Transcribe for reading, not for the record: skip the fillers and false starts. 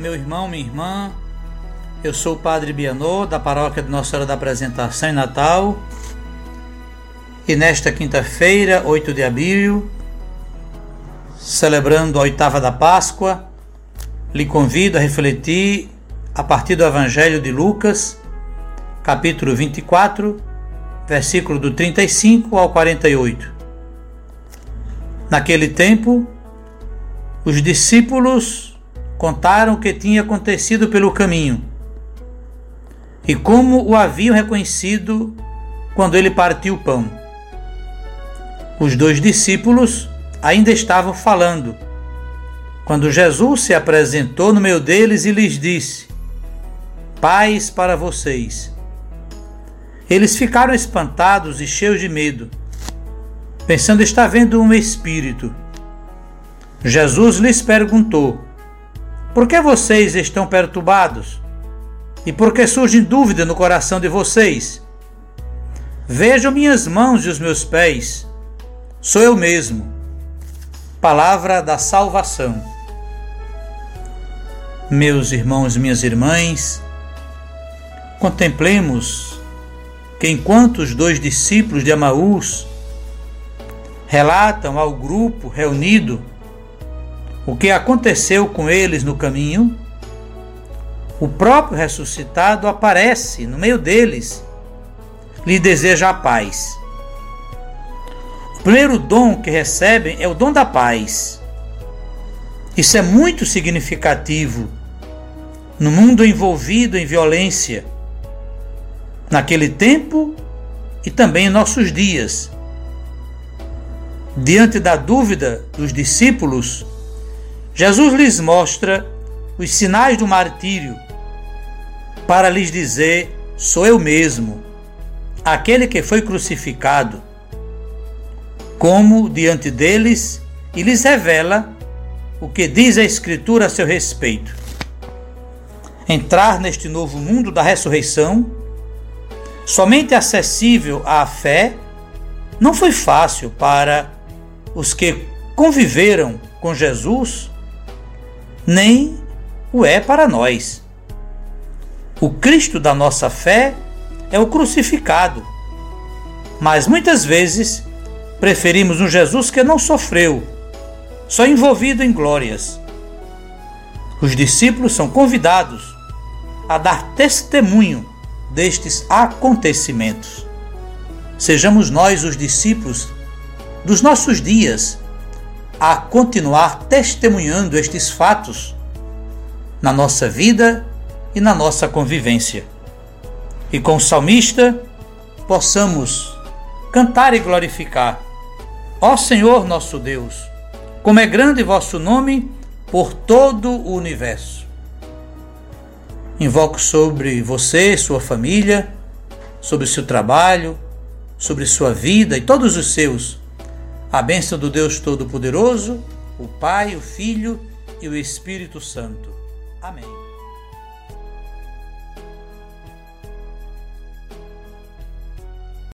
meu irmão, minha irmã. Eu sou o Padre Bianor, da paróquia de Nossa Senhora da Apresentação em Natal. E nesta quinta-feira, 8 de abril, celebrando a oitava da Páscoa, lhe convido a refletir a partir do Evangelho de Lucas, capítulo 24, versículo do 35 ao 48. Naquele tempo, os discípulos contaram o que tinha acontecido pelo caminho e como o haviam reconhecido quando ele partiu o pão. Os dois discípulos ainda estavam falando, quando Jesus se apresentou no meio deles e lhes disse: "Paz para vocês." Eles ficaram espantados e cheios de medo, pensando estar vendo um espírito. Jesus lhes perguntou: "Por que vocês estão perturbados? E por que surge dúvida no coração de vocês? Vejam minhas mãos e os meus pés. Sou eu mesmo." Palavra da salvação. Meus irmãos, minhas irmãs, contemplemos que enquanto os dois discípulos de Amaús relatam ao grupo reunido o que aconteceu com eles no caminho, o próprio ressuscitado aparece no meio deles, lhe deseja a paz. O primeiro dom que recebem é o dom da paz. Isso é muito significativo no mundo envolvido em violência, naquele tempo e também em nossos dias. Diante da dúvida dos discípulos, Jesus lhes mostra os sinais do martírio para lhes dizer: "Sou eu mesmo, aquele que foi crucificado." Como diante deles, e lhes revela o que diz a Escritura a seu respeito. Entrar neste novo mundo da ressurreição, somente acessível à fé, não foi fácil para os que conviveram com Jesus, nem o é para nós. O Cristo da nossa fé é o crucificado, mas muitas vezes preferimos um Jesus que não sofreu, só envolvido em glórias. Os discípulos são convidados a dar testemunho destes acontecimentos. Sejamos nós, os discípulos dos nossos dias, a continuar testemunhando estes fatos na nossa vida e na nossa convivência. E com o salmista possamos cantar e glorificar: "Ó Senhor nosso Deus, como é grande vosso nome por todo o universo." Invoco sobre você, sua família, sobre seu trabalho, sobre sua vida e todos os seus, a bênção do Deus Todo-Poderoso, o Pai, o Filho e o Espírito Santo. Amém.